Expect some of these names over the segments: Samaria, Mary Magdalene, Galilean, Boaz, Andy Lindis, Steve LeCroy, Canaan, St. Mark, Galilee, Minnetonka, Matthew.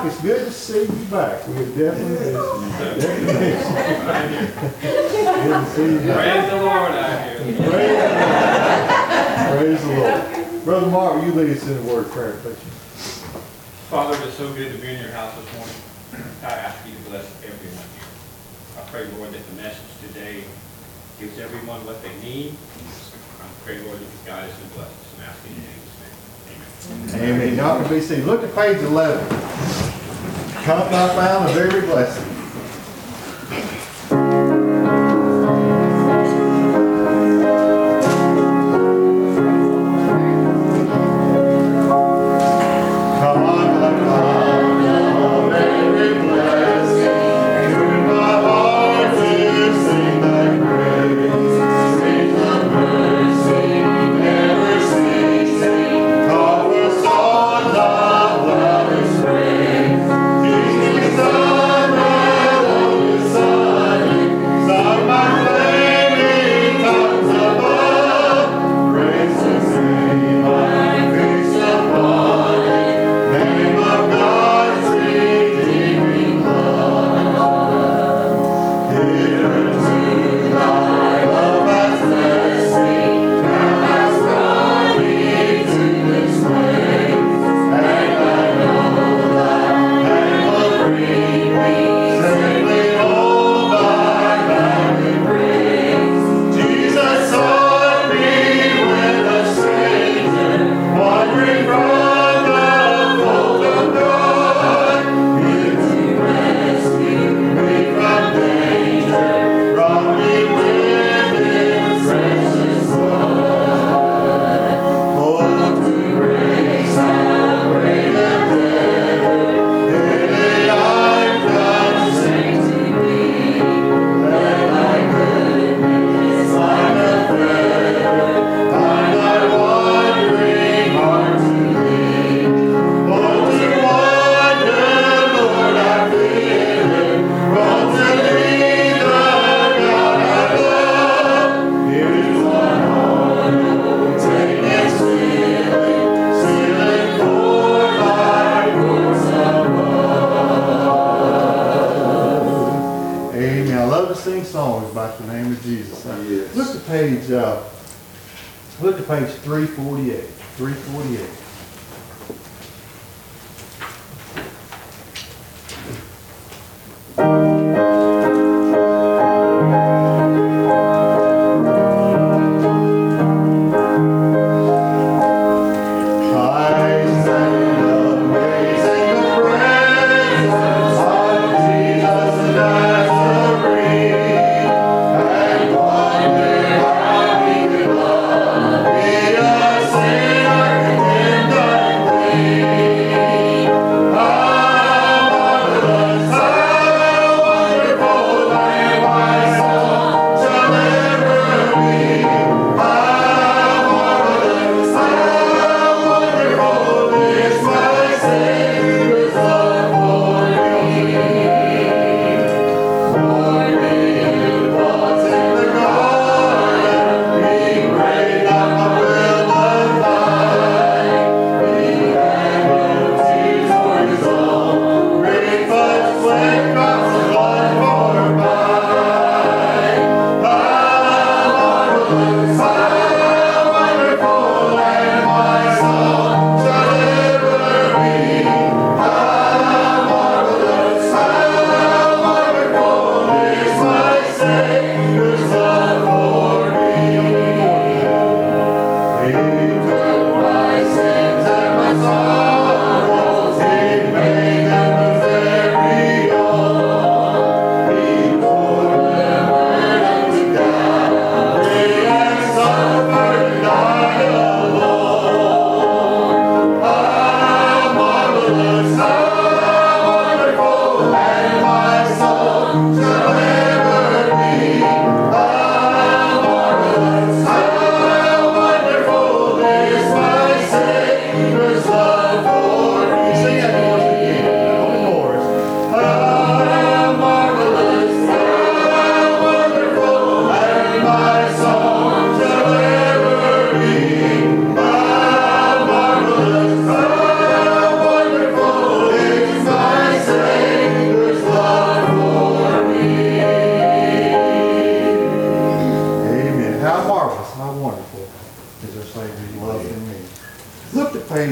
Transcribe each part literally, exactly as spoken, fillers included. Mark, it's good to see you back. We have definitely missed you. Praise the Lord out here. Praise, Praise the Lord. Brother Mark, will you lead us in the word of prayer, please? Father, it is so good to be in your house this morning. I ask you to bless everyone here. I pray, Lord, that the message today gives everyone what they need. I pray, Lord, that you guide us and bless us. I'm asking you. Amen. Y'all can be seen. Look at page eleven. Count not found of every blessing. Amen.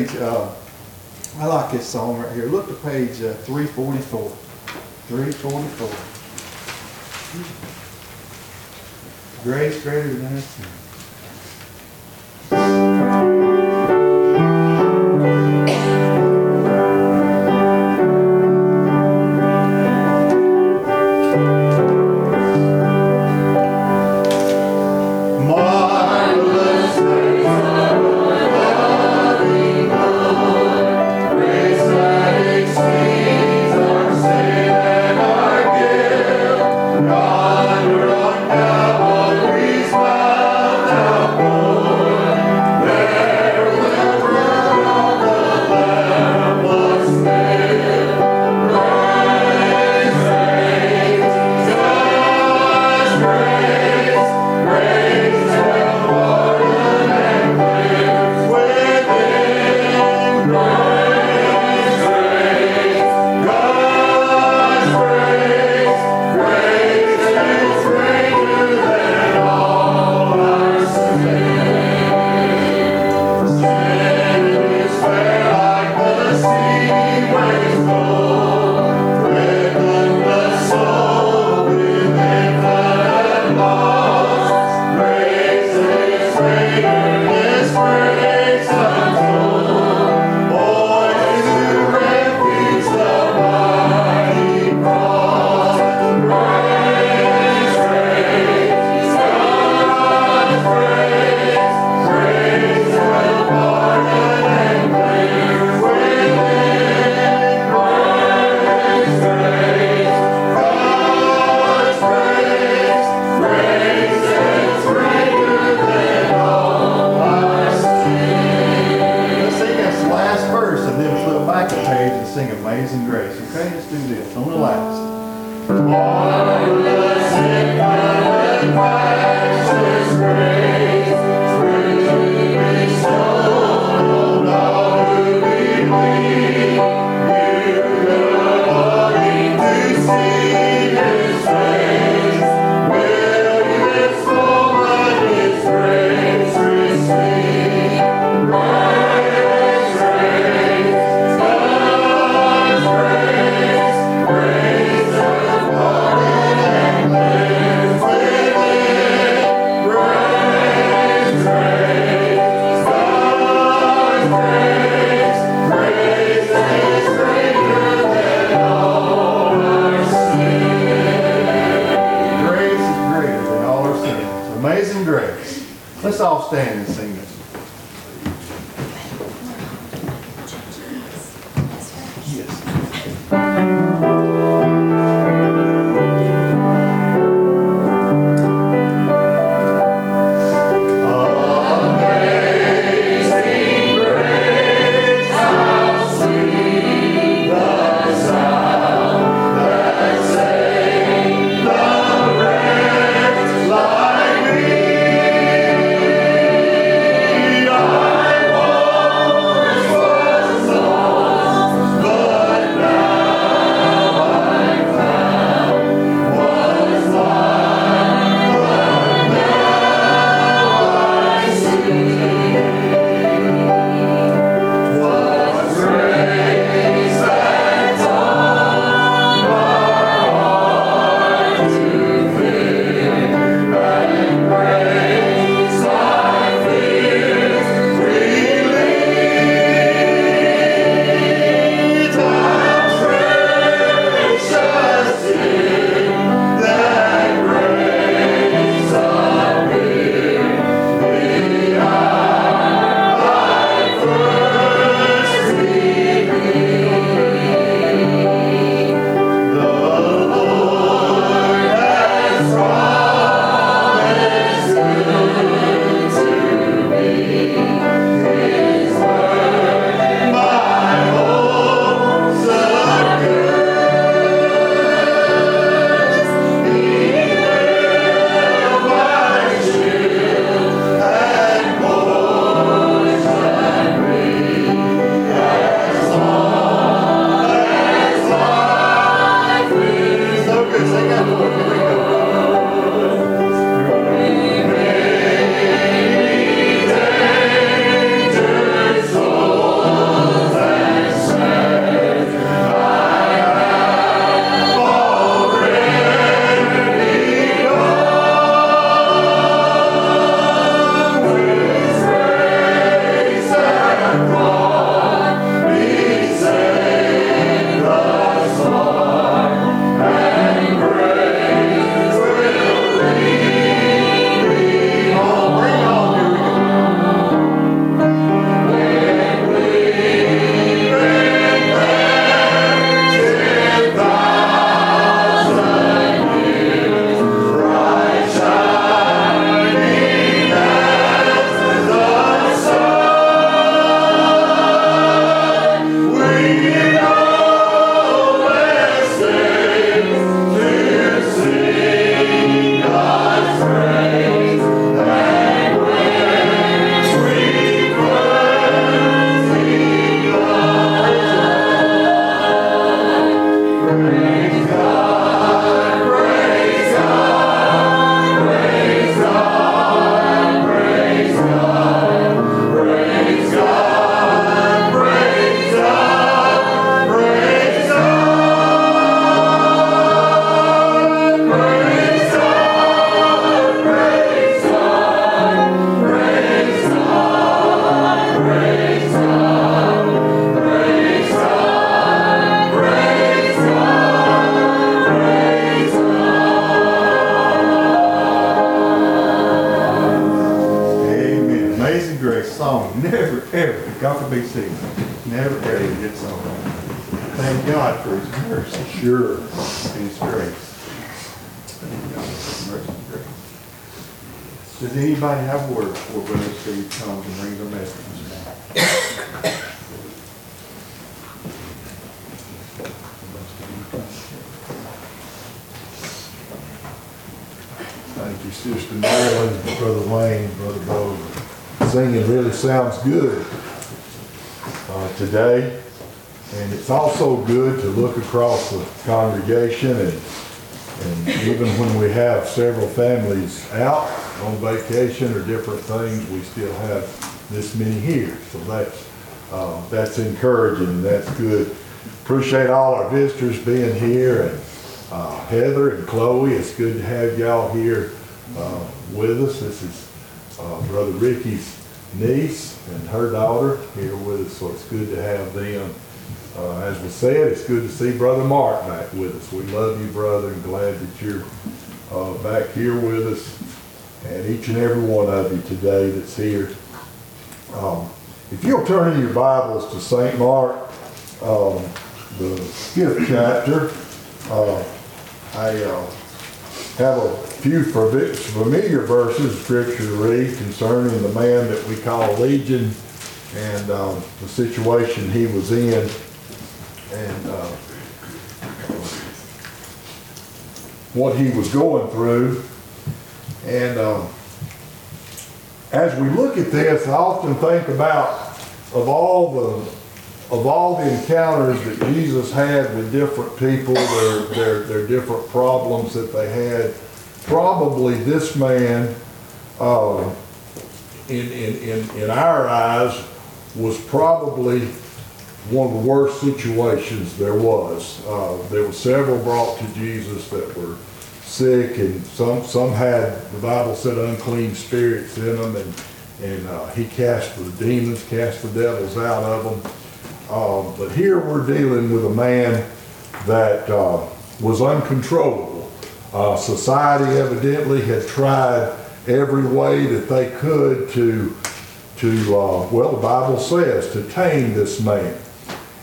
page, uh, I like this song right here. Look to page uh, three forty-four. three forty-four. Grace greater than our sin. Alpha B C. Never ever gets on. Thank God for His mercy, sure, and His grace. Thank God for His mercy and grace. Does anybody have a word before Brother Steve comes and brings a message? Thank you, Sister Marilyn, Brother Wayne, Brother Bo. Singing really sounds good uh, today. And it's also good to look across the congregation, and, and even when we have several families out on vacation or different things, we still have this many here. So that's, uh, that's encouraging. That's good. Appreciate all our visitors being here. And Uh, Heather and Chloe, it's good to have y'all here uh, with us. This is uh, Brother Ricky's niece and her daughter here with us, so it's good to have them. Uh, as we said, it's good to see Brother Mark back with us. We love you, brother, and glad that you're uh, back here with us, and each and every one of you today that's here. Um, if you'll turn in your Bibles to Saint Mark, um, the fifth chapter, uh, I uh, have a few familiar verses of Scripture to read concerning the man that we call Legion and um, the situation he was in. And uh, what he was going through. And um, as we look at this, I often think about of all the Of all the encounters that Jesus had with different people, their, their, their different problems that they had, probably this man, uh, in, in, in, in our eyes, was probably one of the worst situations there was. Uh, there were several brought to Jesus that were sick, and some, some had, the Bible said, unclean spirits in them, and, and uh, he cast the demons, cast the devils out of them. Um, but here we're dealing with a man that uh, was uncontrollable. Uh, society evidently had tried every way that they could to, to uh, well, the Bible says, to tame this man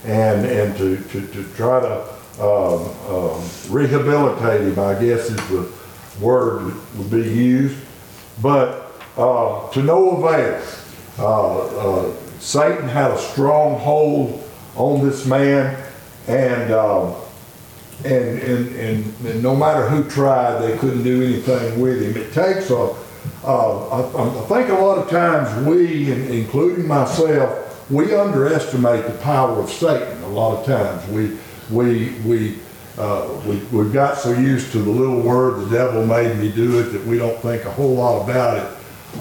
and, and to, to, to try to um, um, rehabilitate him, I guess is the word that would be used. But uh, to no avail. Uh, uh, Satan had a strong hold on this man, and, um, and, and, and, and no matter who tried, they couldn't do anything with him. It takes a, uh, I, I think a lot of times we, including myself, we underestimate the power of Satan a lot of times. We, we, we, uh, we, we've got so used to the little word, the devil made me do it, that we don't think a whole lot about it.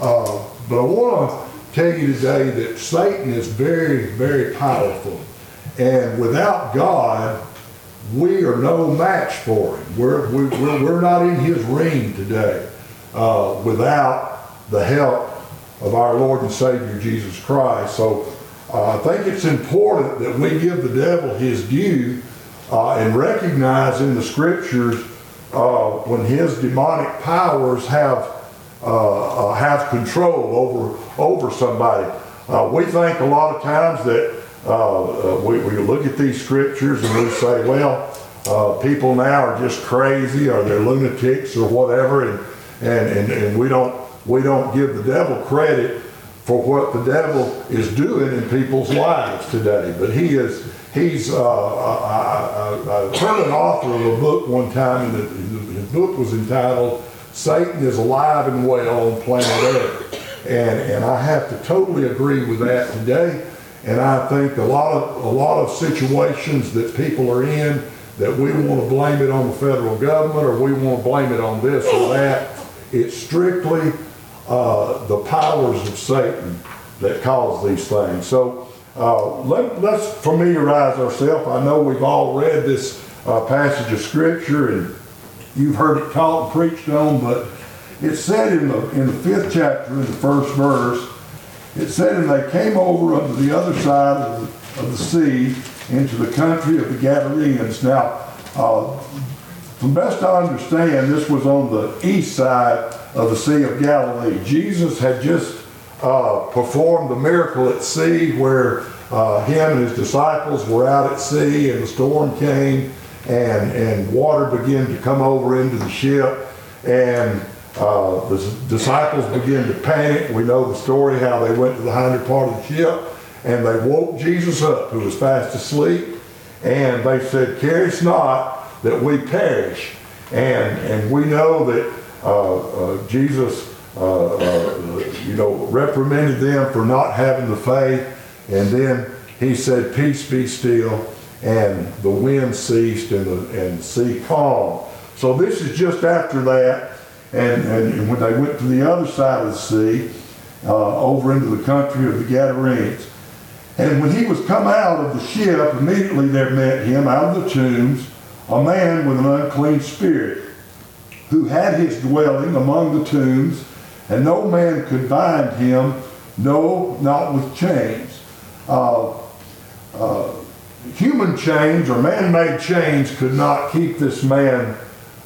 Uh, but I want to tell you today that Satan is very, very powerful, and without God, we are no match for him. We're we, we're, we're not in his ring today uh, without the help of our Lord and Savior Jesus Christ. So uh, I think it's important that we give the devil his due uh, and recognize in the Scriptures uh, when his demonic powers have. Uh, uh, have control over over somebody. Uh, we think a lot of times that uh, uh, we, we look at these Scriptures and we say, well, uh, people now are just crazy, or they're lunatics or whatever, and and, and and we don't we don't give the devil credit for what the devil is doing in people's lives today. But he is he's uh, I, I, I heard an author of a book one time, and the, the book was entitled Satan is Alive and Well on Planet Earth, and and I have to totally agree with that today. And I think a lot of a lot of situations that people are in, that we want to blame it on the federal government, or we want to blame it on this or that. It's strictly uh, the powers of Satan that cause these things. So uh, let, let's familiarize ourselves. I know we've all read this uh, passage of Scripture, and you've heard it taught and preached on, but it said in the, in the fifth chapter, in the first verse, it said, and they came over unto the other side of the, of the sea, into the country of the Galileans. Now, uh, from best I understand, this was on the east side of the Sea of Galilee. Jesus had just uh, performed the miracle at sea where uh, him and his disciples were out at sea and the storm came and, and water began to come over into the ship and uh, the disciples began to panic. We know the story how they went to the hinder part of the ship and they woke Jesus up who was fast asleep and they said, "Care us not that we perish." And, and we know that uh, uh, Jesus Uh, uh, you know, reprimanded them for not having the faith, and then he said, "Peace, be still," and the wind ceased and the, and the sea calmed. So this is just after that, and, and when they went to the other side of the sea, uh, over into the country of the Gadarenes. And when he was come out of the ship, immediately there met him out of the tombs a man with an unclean spirit, who had his dwelling among the tombs, and no man could bind him, no, not with chains. Uh, uh, human chains or man-made chains could not keep this man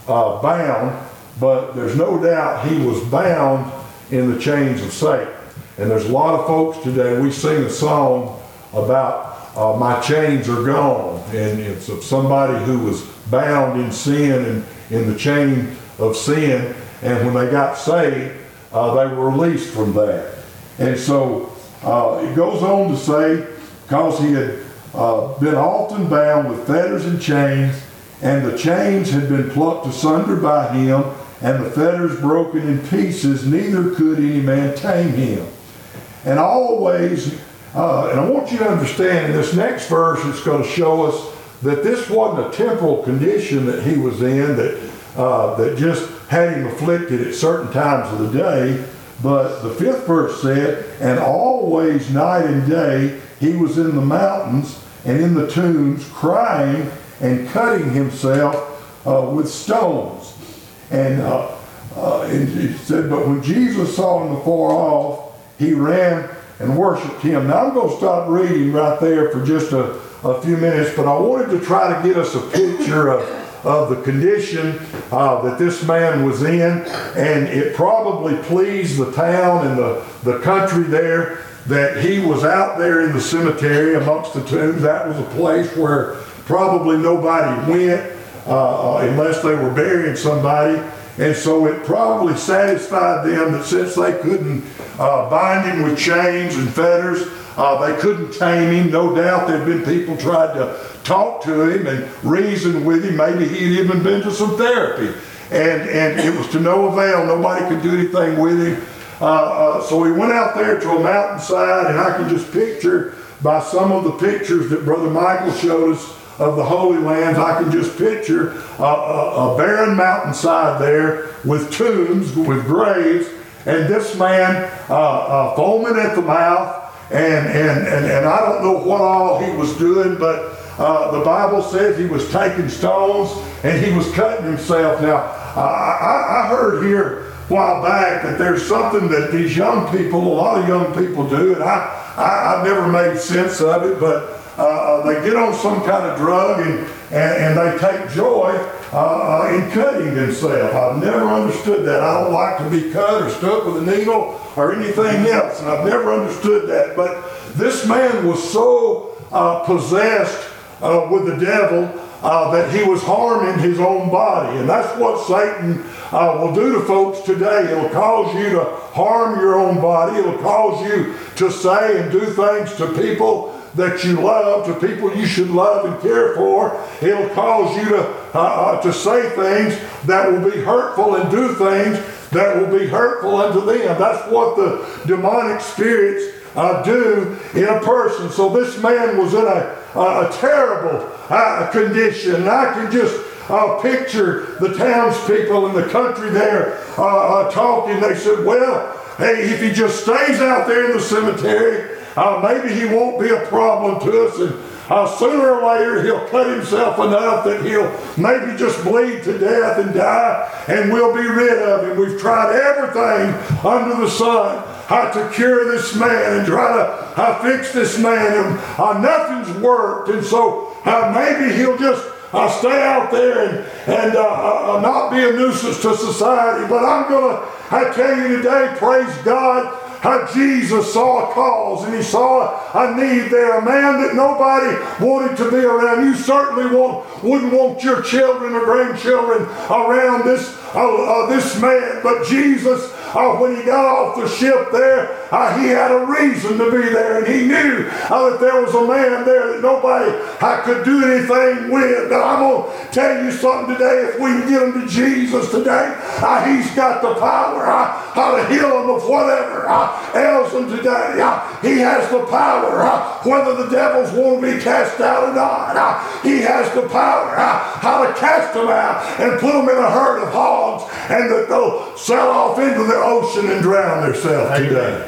uh, bound, but there's no doubt he was bound in the chains of Satan. And there's a lot of folks today, we sing a song about uh, my chains are gone, and it's of somebody who was bound in sin and in the chain of sin, and when they got saved, Uh, they were released from that. And so uh, it goes on to say, because he had uh, been often bound with fetters and chains, and the chains had been plucked asunder by him, and the fetters broken in pieces, neither could any man tame him. And always, uh, and I want you to understand, in this next verse, it's going to show us that this wasn't a temporal condition that he was in, that uh, that just had him afflicted at certain times of the day, but the fifth verse said, and always night and day he was in the mountains and in the tombs crying and cutting himself uh, with stones. And, uh, uh, and he said, but when Jesus saw him afar off, he ran and worshiped him. Now I'm going to stop reading right there for just a, a few minutes, but I wanted to try to get us a picture of of the condition uh, that this man was in, and it probably pleased the town and the, the country there that he was out there in the cemetery amongst the tombs. That was a place where probably nobody went uh, unless they were burying somebody, and so it probably satisfied them that since they couldn't uh, bind him with chains and fetters, Uh, they couldn't tame him. No doubt there had been people tried to talk to him and reason with him. Maybe he'd even been to some therapy. And, and it was to no avail. Nobody could do anything with him. Uh, uh, so he went out there to a mountainside, and I can just picture by some of the pictures that Brother Michael showed us of the Holy Land, I can just picture a, a, a barren mountainside there with tombs, with graves, and this man uh, uh, foaming at the mouth, And, and and and I don't know what all he was doing, but uh, the Bible says he was taking stones and he was cutting himself. Now, I, I heard here a while back that there's something that these young people, a lot of young people do, and I, I, I've never made sense of it, but uh, they get on some kind of drug and, and, and they take joy uh, in cutting themselves. I've never understood that. I don't like to be cut or stuck with a needle or anything else, and I've never understood that. But this man was so uh, possessed uh, with the devil uh, that he was harming his own body, and that's what Satan uh, will do to folks today. It'll cause you to harm your own body. It'll cause you to say and do things to people that you love, to people you should love and care for. It'll cause you to uh, uh, to say things that will be hurtful and do things that will be hurtful unto them. That's what the demonic spirits uh, do in a person. So this man was in a, a, a terrible uh, condition. And I can just uh, picture the townspeople in the country there uh, uh, talking. They said, well, hey, if he just stays out there in the cemetery, Uh, maybe he won't be a problem to us, and uh, sooner or later he'll cut himself enough that he'll maybe just bleed to death and die, and we'll be rid of him. We've tried everything under the sun uh, to cure this man and try to uh, fix this man, and uh, nothing's worked, and so uh, maybe he'll just Uh, stay out there and, and uh, uh, not be a nuisance to society. But I'm going to I tell you today, praise God, how Jesus saw a cause and he saw a need there, a man that nobody wanted to be around. You certainly won't, wouldn't want your children or grandchildren around this, uh, uh, this man. But Jesus, uh, when he got off the ship there, uh, he had a reason to be there. And he knew uh, that there was a man there that nobody I could do anything with. But I'm going to tell you something today. If we can get him to Jesus today, uh, he's got the power uh, how to heal him of whatever uh, ails him today. Uh, he has the power uh, whether the devils want to be cast out or not. Uh, he has the power uh, how to cast them out and put them in a herd of hogs and that they'll sail off into the ocean and drown themselves today.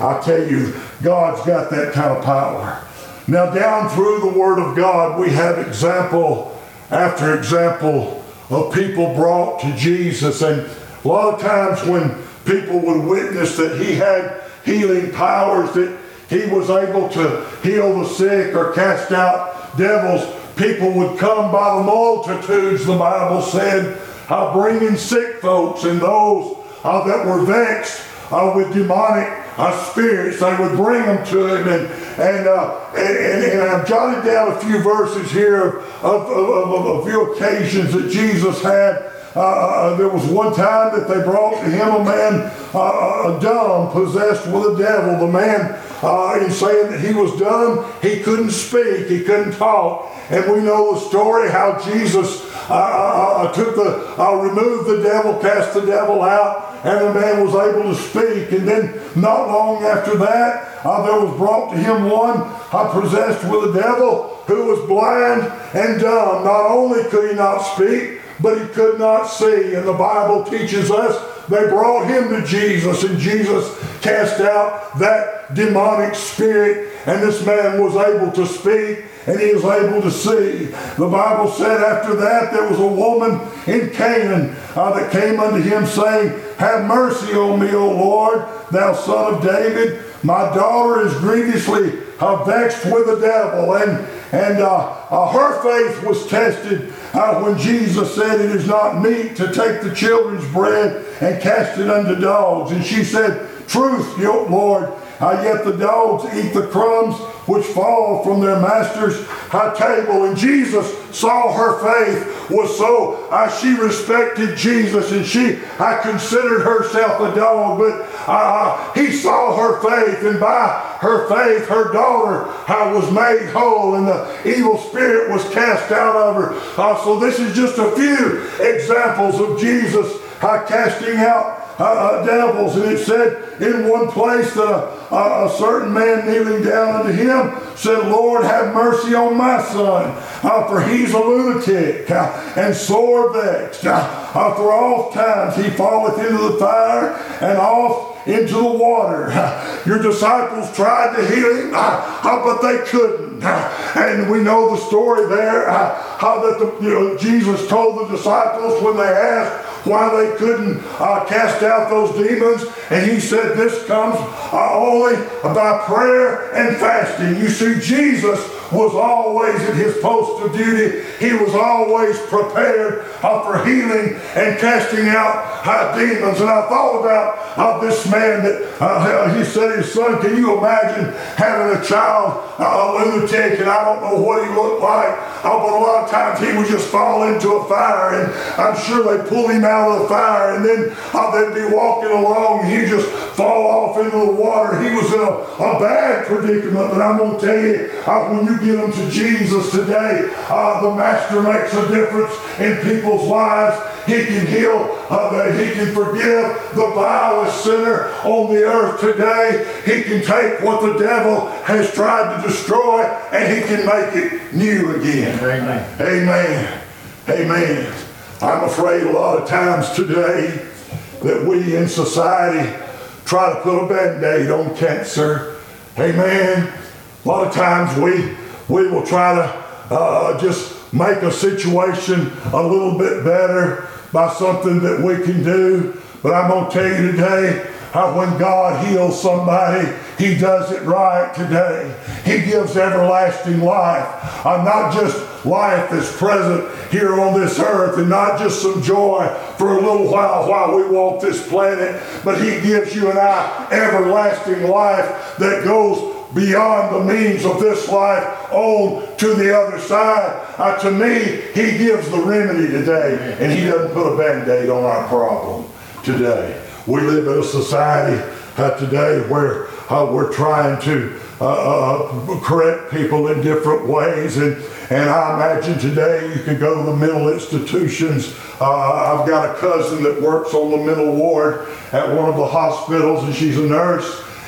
I tell you, God's got that kind of power. Now down through the Word of God, we have example after example of people brought to Jesus. And a lot of times when people would witness that he had healing powers, that he was able to heal the sick or cast out devils, people would come by the multitudes, the Bible said, uh, bringing sick folks and those uh, that were vexed uh, with demonic Uh, spirits. They would bring them to him, and and uh, and, and I've jotted down a few verses here of, of, of, of a few occasions that Jesus had. Uh, there was one time that they brought to him a man, uh, a dumb, possessed with a devil. The man, uh, in saying that he was dumb, he couldn't speak, he couldn't talk. And we know the story how Jesus uh, took the, uh, removed the devil, cast the devil out, and the man was able to speak. And then not long after that, uh, there was brought to him one uh, possessed with a devil who was blind and dumb. Not only could he not speak, but he could not see. And the Bible teaches us they brought him to Jesus, and Jesus cast out that demonic spirit, and this man was able to speak and he was able to see. The Bible said after that there was a woman in Canaan uh, that came unto him saying, "Have mercy on me, O Lord, thou son of David. My daughter is grievously uh, vexed with the devil." And and uh, uh, her faith was tested uh, when Jesus said, "It is not meet to take the children's bread and cast it unto dogs." And she said, "Truth, Lord, uh, yet the dogs eat the crumbs which fall from their master's high table." And Jesus saw her faith was so, uh, she respected Jesus, and she I uh, considered herself a dog, but uh, he saw her faith, and by her faith her daughter uh, was made whole, and the evil spirit was cast out of her. Uh, so this is just a few examples of Jesus uh, casting out Uh, devils. And it said in one place that a, a, a certain man kneeling down unto him said, "Lord, have mercy on my son, uh, for he's a lunatic uh, and sore vexed, uh, uh, for oft times he falleth into the fire and oft into the water. Your disciples tried to heal him, but they couldn't." And we know the story there, how that the, you know, Jesus told the disciples when they asked why they couldn't uh, cast out those demons, and he said, "This comes uh, only by prayer and fasting." You see, Jesus was always at his post of duty. He was always prepared uh, for healing and casting out uh, demons. And I thought about uh, this man that uh, he said his son, can you imagine having a child, uh, a lunatic, and I don't know what he looked like, uh, but a lot of times he would just fall into a fire, and I'm sure they pull him out of the fire, and then uh, they'd be walking along and he'd just fall off into the water. He was in a, a bad predicament, but I'm going to tell you, uh, when you get them to Jesus today, uh, the Master makes a difference in people's lives. He can heal, uh, he can forgive the vilest sinner on the earth today. He can take what the devil has tried to destroy and he can make it new again. Amen. Amen. Amen. I'm afraid a lot of times today that we in society try to put a band-aid on cancer. Amen. A lot of times we we will try to uh, just make a situation a little bit better by something that we can do. But I'm going to tell you today how when God heals somebody, he does it right today. He gives everlasting life. Uh, not just life that's present here on this earth, and not just some joy for a little while while we walk this planet, but he gives you and I everlasting life that goes beyond the means of this life on to the other side. Uh, to me, he gives the remedy today, and he doesn't put a band-aid on our problem today. We live in a society uh, today where uh, we're trying to uh, uh, correct people in different ways, and and I imagine today you can go to the mental institutions. Uh, I've got a cousin that works on the mental ward at one of the hospitals, and she's a nurse,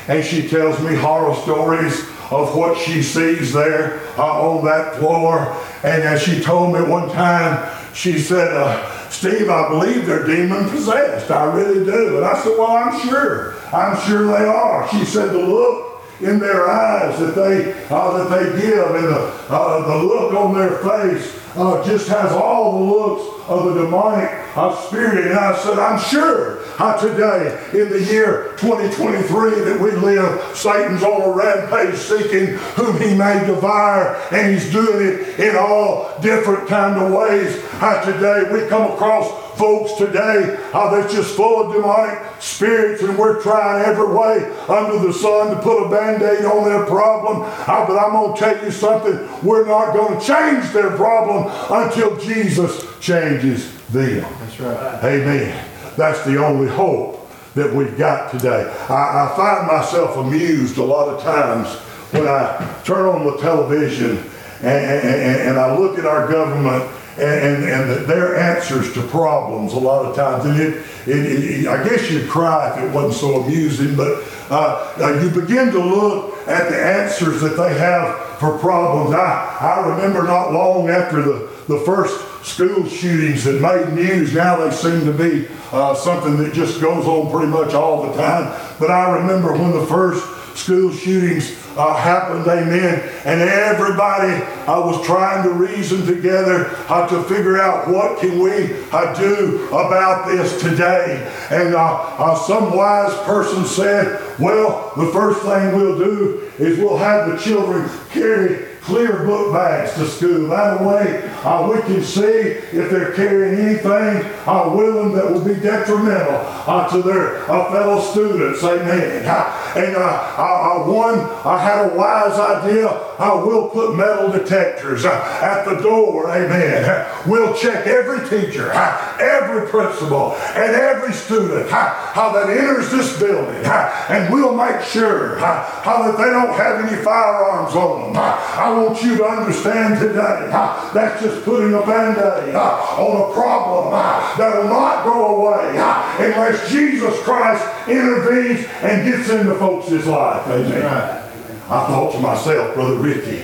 and she tells me horror stories of what she sees there uh, on that floor. And as she told me one time, she said, uh, Steve, I believe they're demon possessed. I really do. And I said, well, I'm sure. I'm sure they are. She said, the look in their eyes that they uh, that they give, and the, uh, the look on their face uh, just has all the looks of a demonic of spirit. And I said, I'm sure how today in the year twenty twenty-three that we live, Satan's on a rampage seeking whom he may devour, and he's doing it in all different kind of ways. How today we come across folks today uh, that's just full of demonic spirits, and we're trying every way under the sun to put a band-aid on their problem. Uh, but I'm going to tell you something, we're not going to change their problem until Jesus changes them. That's right. Amen. That's the only hope that we've got today. I, I find myself amused a lot of times when I turn on the television and, and, and I look at our government and, and, and their answers to problems a lot of times. And it, it, it, I guess you'd cry if it wasn't so amusing, but uh, you begin to look at the answers that they have for problems. I, I remember not long after the, the first school shootings that made news. Now they seem to be uh, something that just goes on pretty much all the time. But I remember when the first school shootings uh, happened, amen, and everybody uh, was trying to reason together uh, to figure out what can we uh, do about this today. And uh, uh, some wise person said, well, the first thing we'll do is we'll have the children carry clear book bags to school. By the way, uh, we can see if they're carrying anything uh, with them that will be detrimental uh, to their uh, fellow students. Amen. Uh, and uh, uh, one, I had a wise idea. Uh, we'll put metal detectors uh, at the door. Amen. Uh, we'll check every teacher, uh, every principal, and every student uh, how that enters this building. Uh, and we'll make sure uh, how that they don't have any firearms on them. Uh, I want you to understand today uh, that's just putting a band-aid uh, on a problem uh, that will not go away uh, unless Jesus Christ intervenes and gets into folks' life. Amen. Amen. I thought to myself, Brother Ricky,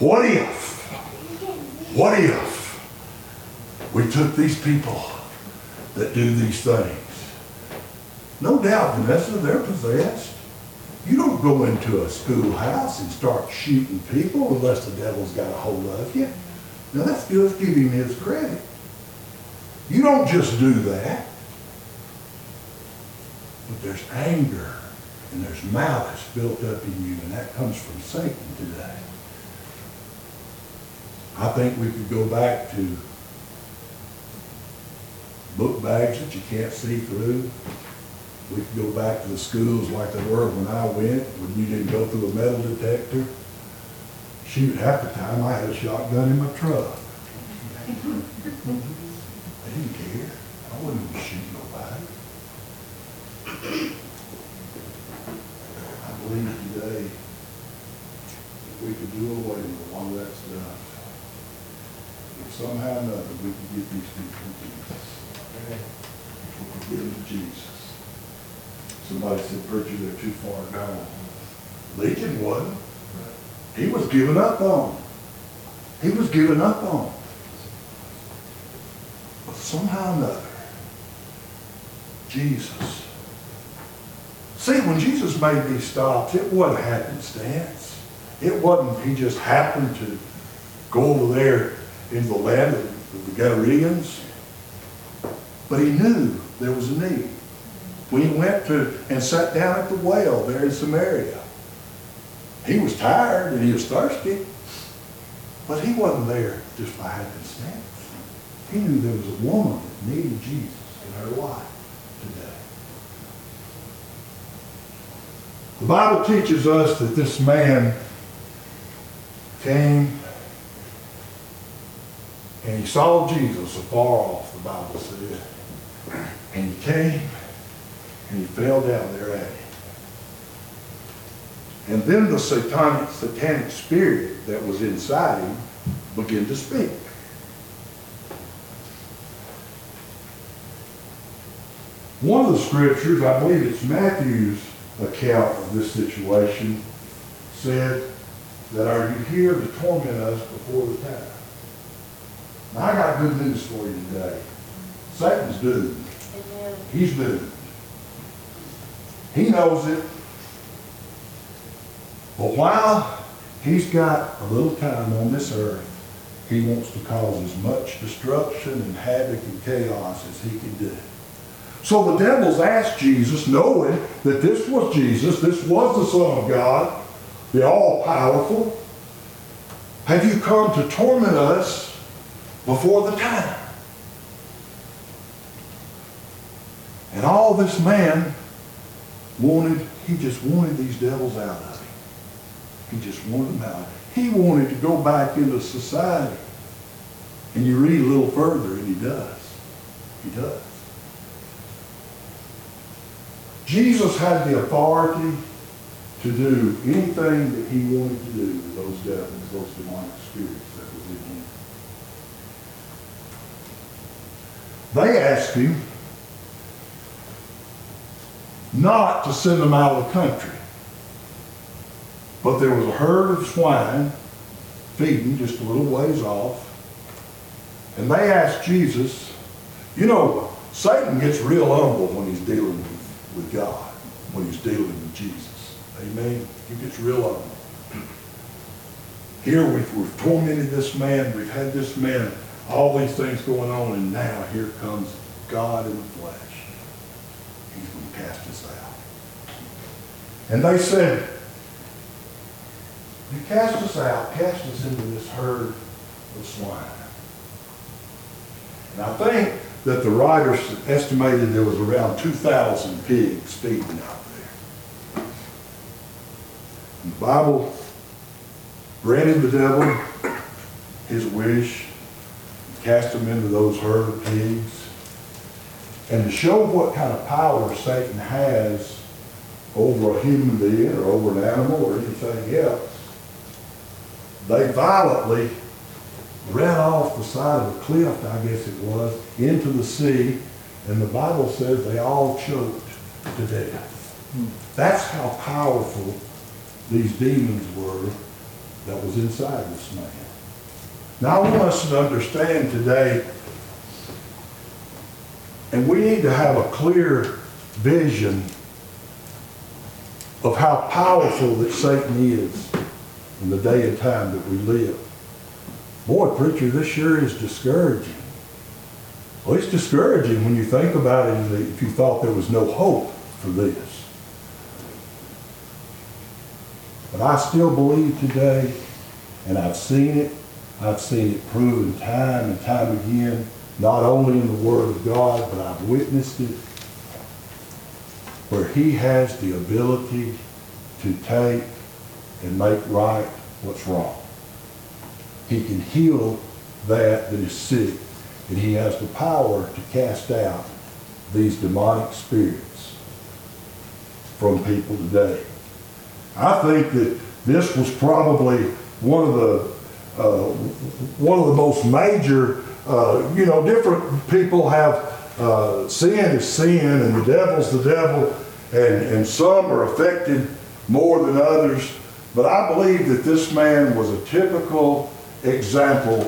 what if, what if we took these people that do these things? No doubt, Vanessa, they're possessed. You don't go into a schoolhouse and start shooting people unless the devil's got a hold of you. Now that's good, giving him his credit. You don't just do that. But there's anger and there's malice built up in you, and that comes from Satan today. I think we could go back to book bags that you can't see through. We could go back to the schools like they were when I went, when you didn't go through a metal detector. Shoot, half the time I had a shotgun in my truck. I didn't care. I wasn't going to shoot nobody. I believe today if we could do away with all that stuff, if somehow or another we could get these people to Jesus, if we could get them to Jesus. Somebody said, preacher, they're too far gone. Legion wasn't. He was given up on. He was given up on. But somehow or another, Jesus. See, when Jesus made these stops, it wasn't happenstance. It wasn't he just happened to go over there in the land of the Galileans. But he knew there was a need. When he went to and sat down at the well there in Samaria, he was tired and he was thirsty, but he wasn't there just by happenstance. He knew there was a woman that needed Jesus in her life today. The Bible teaches us that this man came and he saw Jesus afar off, the Bible said. And he came and he fell down there at him. And then the satanic, satanic spirit that was inside him began to speak. One of the scriptures, I believe it's Matthew's account of this situation, said that are you here to torment us before the time? Now I got good news for you today. Satan's doomed. He's doomed. He knows it. But while he's got a little time on this earth, he wants to cause as much destruction and havoc and chaos as he can do. So the devils asked Jesus, knowing that this was Jesus, this was the Son of God, the all-powerful, have you come to torment us before the time? And all this man wanted, he just wanted these devils out of him. He just wanted them out. He wanted to go back into society. And you read a little further, and he does. He does. Jesus had the authority to do anything that he wanted to do with those devils, those demonic spirits that was in him. They asked him not to send them out of the country. But there was a herd of swine feeding just a little ways off. And they asked Jesus, you know, Satan gets real humble when he's dealing with with God, when he's dealing with Jesus. Amen? He gets real on him. Here we've, we've tormented this man, we've had this man, all these things going on, and now here comes God in the flesh. He's going to cast us out. And they said, you cast us out, cast us into this herd of swine. And I think that the writers estimated there was around two thousand pigs feeding out there. And the Bible granted the devil his wish, cast him into those herd of pigs. And to show what kind of power Satan has over a human being or over an animal or anything else, they violently ran off the side of a cliff, I guess it was, into the sea, and the Bible says they all choked to death. Hmm. That's how powerful these demons were that was inside this man. Now I want us to understand today, and we need to have a clear vision of how powerful that Satan is in the day and time that we live. Boy, preacher, this sure is discouraging. Well, it's discouraging when you think about it, if you thought there was no hope for this. But I still believe today, and I've seen it, I've seen it proven time and time again, not only in the Word of God, but I've witnessed it, where he has the ability to take and make right what's wrong. He can heal that that is sick, and he has the power to cast out these demonic spirits from people today. I think that this was probably one of the uh, one of the most major. Uh, you know, different people have uh, sin is sin, and the devil's the devil, and and some are affected more than others. But I believe that this man was a typical example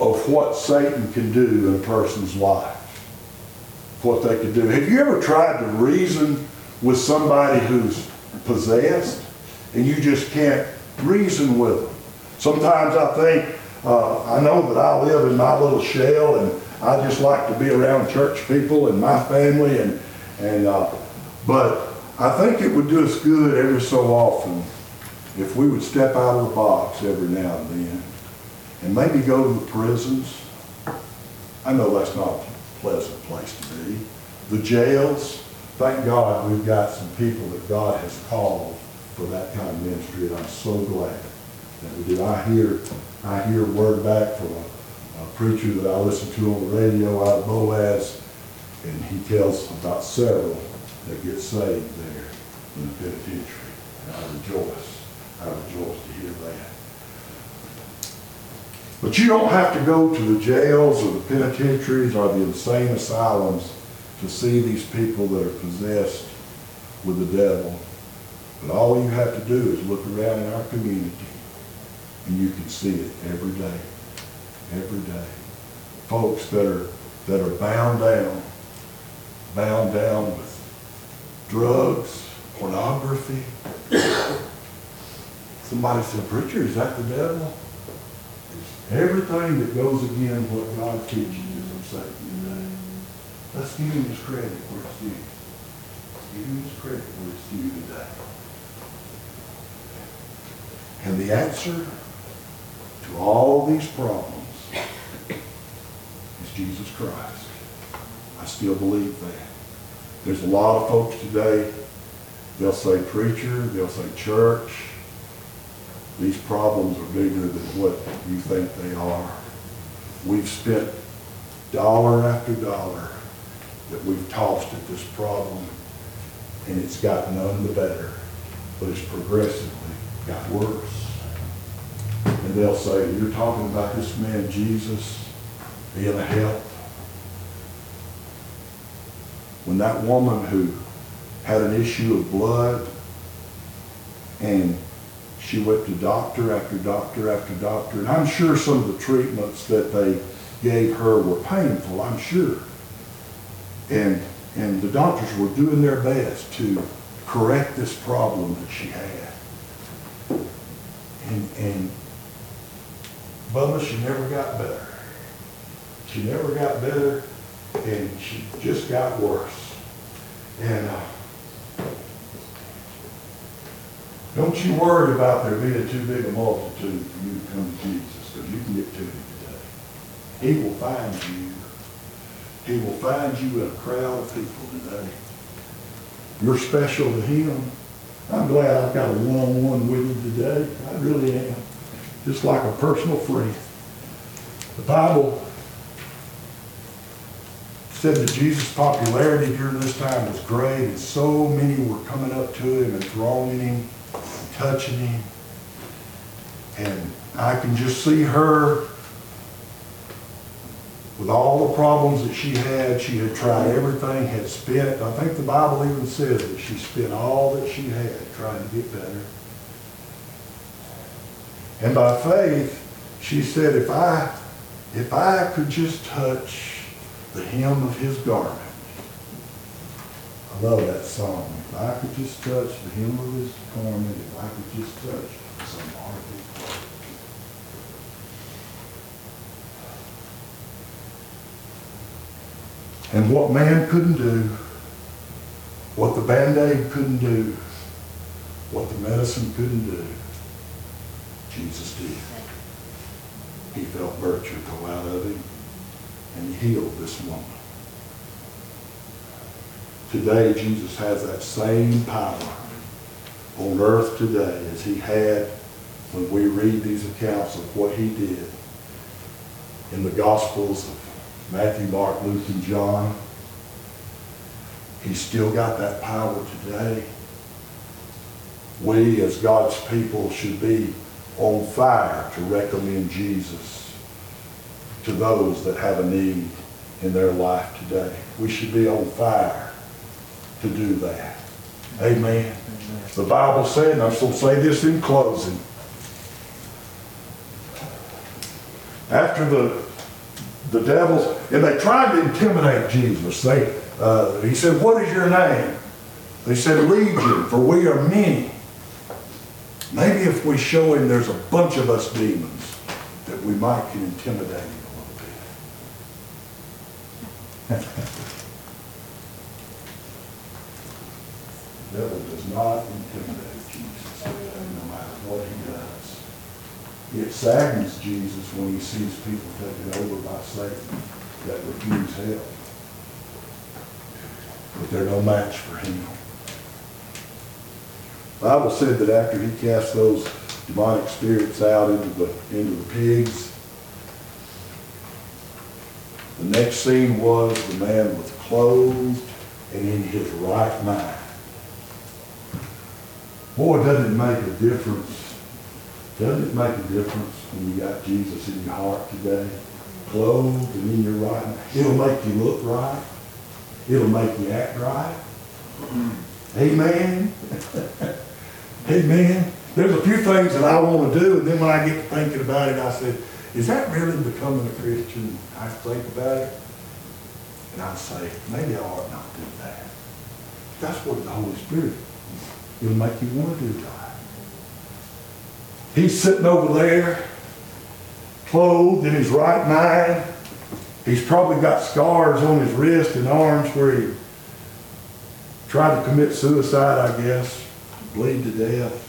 of what Satan can do in a person's life. What they can do. Have you ever tried to reason with somebody who's possessed and you just can't reason with them? Sometimes I think, uh, I know that I live in my little shell and I just like to be around church people and my family, and, and uh, but I think it would do us good every so often if we would step out of the box every now and then and maybe go to the prisons. I know that's not a pleasant place to be. The jails, thank God we've got some people that God has called for that kind of ministry, and I'm so glad that we do. I hear, I hear word back from a, a preacher that I listen to on the radio out of Boaz, and he tells about several that get saved there in the penitentiary. And I rejoice. I rejoice to hear that. But you don't have to go to the jails or the penitentiaries or the insane asylums to see these people that are possessed with the devil. But all you have to do is look around in our community, and you can see it every day, every day. Folks that are, that are bound down, bound down with drugs, pornography. Somebody said, "Preacher, is that the devil?" Everything that goes against what God teaches is of Satan today. Let's give him his credit where it's due. Let's give him his credit where it's due today. And the answer to all these problems is Jesus Christ. I still believe that. There's a lot of folks today, they'll say preacher, they'll say church. These problems are bigger than what you think they are. We've spent dollar after dollar that we've tossed at this problem, and it's got none the better, but it's progressively got worse. And they'll say, "You're talking about this man Jesus being a help." When that woman who had an issue of blood, and she went to doctor after doctor after doctor, and I'm sure some of the treatments that they gave her were painful, I'm sure. And, and the doctors were doing their best to correct this problem that she had. And, and Bubba, she never got better. She never got better, and she just got worse. And uh, don't you worry about there being too big a multitude for you to come to Jesus, because you can get to him today. He will find you. He will find you in a crowd of people today. You're special to him. I'm glad I've got a one-on-one with him today. I really am. Just like a personal friend. The Bible said that Jesus' popularity during this time was great, and so many were coming up to him and thronging him, touching him. And I can just see her with all the problems that she had. She had tried everything, had spent, I think the Bible even says that she spent all that she had trying to get better. And by faith, she said, if I, if I could just touch the hem of his garment. I love that song. If I could just touch the hem of his garment, if I could just touch some part of his garment. And what man couldn't do, what the Band-Aid couldn't do, what the medicine couldn't do, Jesus did. He felt virtue go out of him, and he healed this woman. Today, Jesus has that same power on earth today as he had when we read these accounts of what he did in the Gospels of Matthew, Mark, Luke, and John. He's still got that power today. We, as God's people, should be on fire to recommend Jesus to those that have a need in their life today. We should be on fire to do that. Amen. Amen. The Bible said, and I'm going to say this in closing, after the the devils, and they tried to intimidate Jesus. They, uh, he said, "What is your name?" They said, "Legion, for we are many." Maybe if we show him there's a bunch of us demons, that we might can intimidate him a little bit. The devil does not intimidate Jesus, no matter what he does. It saddens Jesus when he sees people taken over by Satan that refuse help. But they're no match for him. The Bible said that after he cast those demonic spirits out into the, into the pigs, the next scene was the man was clothed and in his right mind. Boy, does it make a difference. Doesn't it make a difference when you got Jesus in your heart today? Clothed and in your right mind. It'll make you look right. It'll make you act right. Amen. Amen. There's a few things that I want to do, and then when I get to thinking about it, I say, is that really becoming a Christian? I think about it, and I say, maybe I ought not do that. That's what the Holy Spirit is. It'll make you want to do that. He's sitting over there, clothed in his right mind. He's probably got scars on his wrist and arms where he tried to commit suicide, I guess, bleed to death.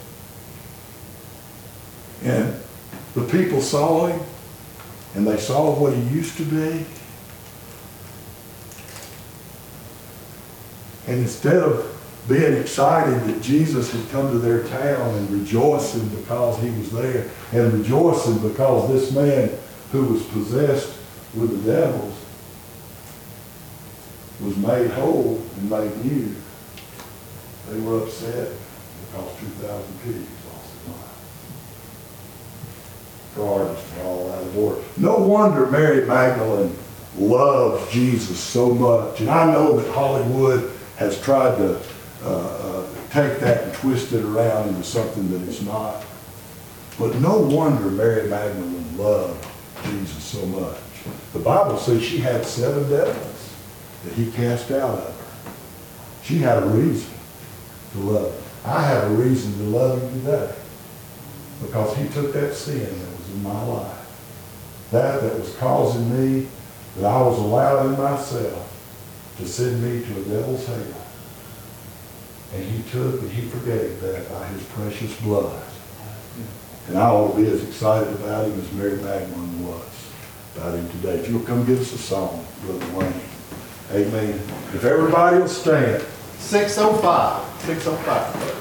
And the people saw him, and they saw what he used to be. And instead of being excited that Jesus had come to their town and rejoicing because he was there, and rejoicing because this man who was possessed with the devils was made whole and made new, they were upset because two thousand pigs lost their lives. All out of order. No wonder Mary Magdalene loves Jesus so much. And I know that Hollywood has tried to uh, uh, take that and twist it around into something that it's not. But no wonder Mary Magdalene loved Jesus so much. The Bible says she had seven devils that he cast out of her. She had a reason to love him. I have a reason to love him today because he took that sin that in my life, that that was causing me, that I was allowing myself to send me to a devil's hell. And he took and he forgave that by his precious blood. And I ought to be as excited about him as Mary Magdalene was about him today. If you'll come give us a song, Brother Wayne. Amen. If everybody will stand. six oh five. six oh five.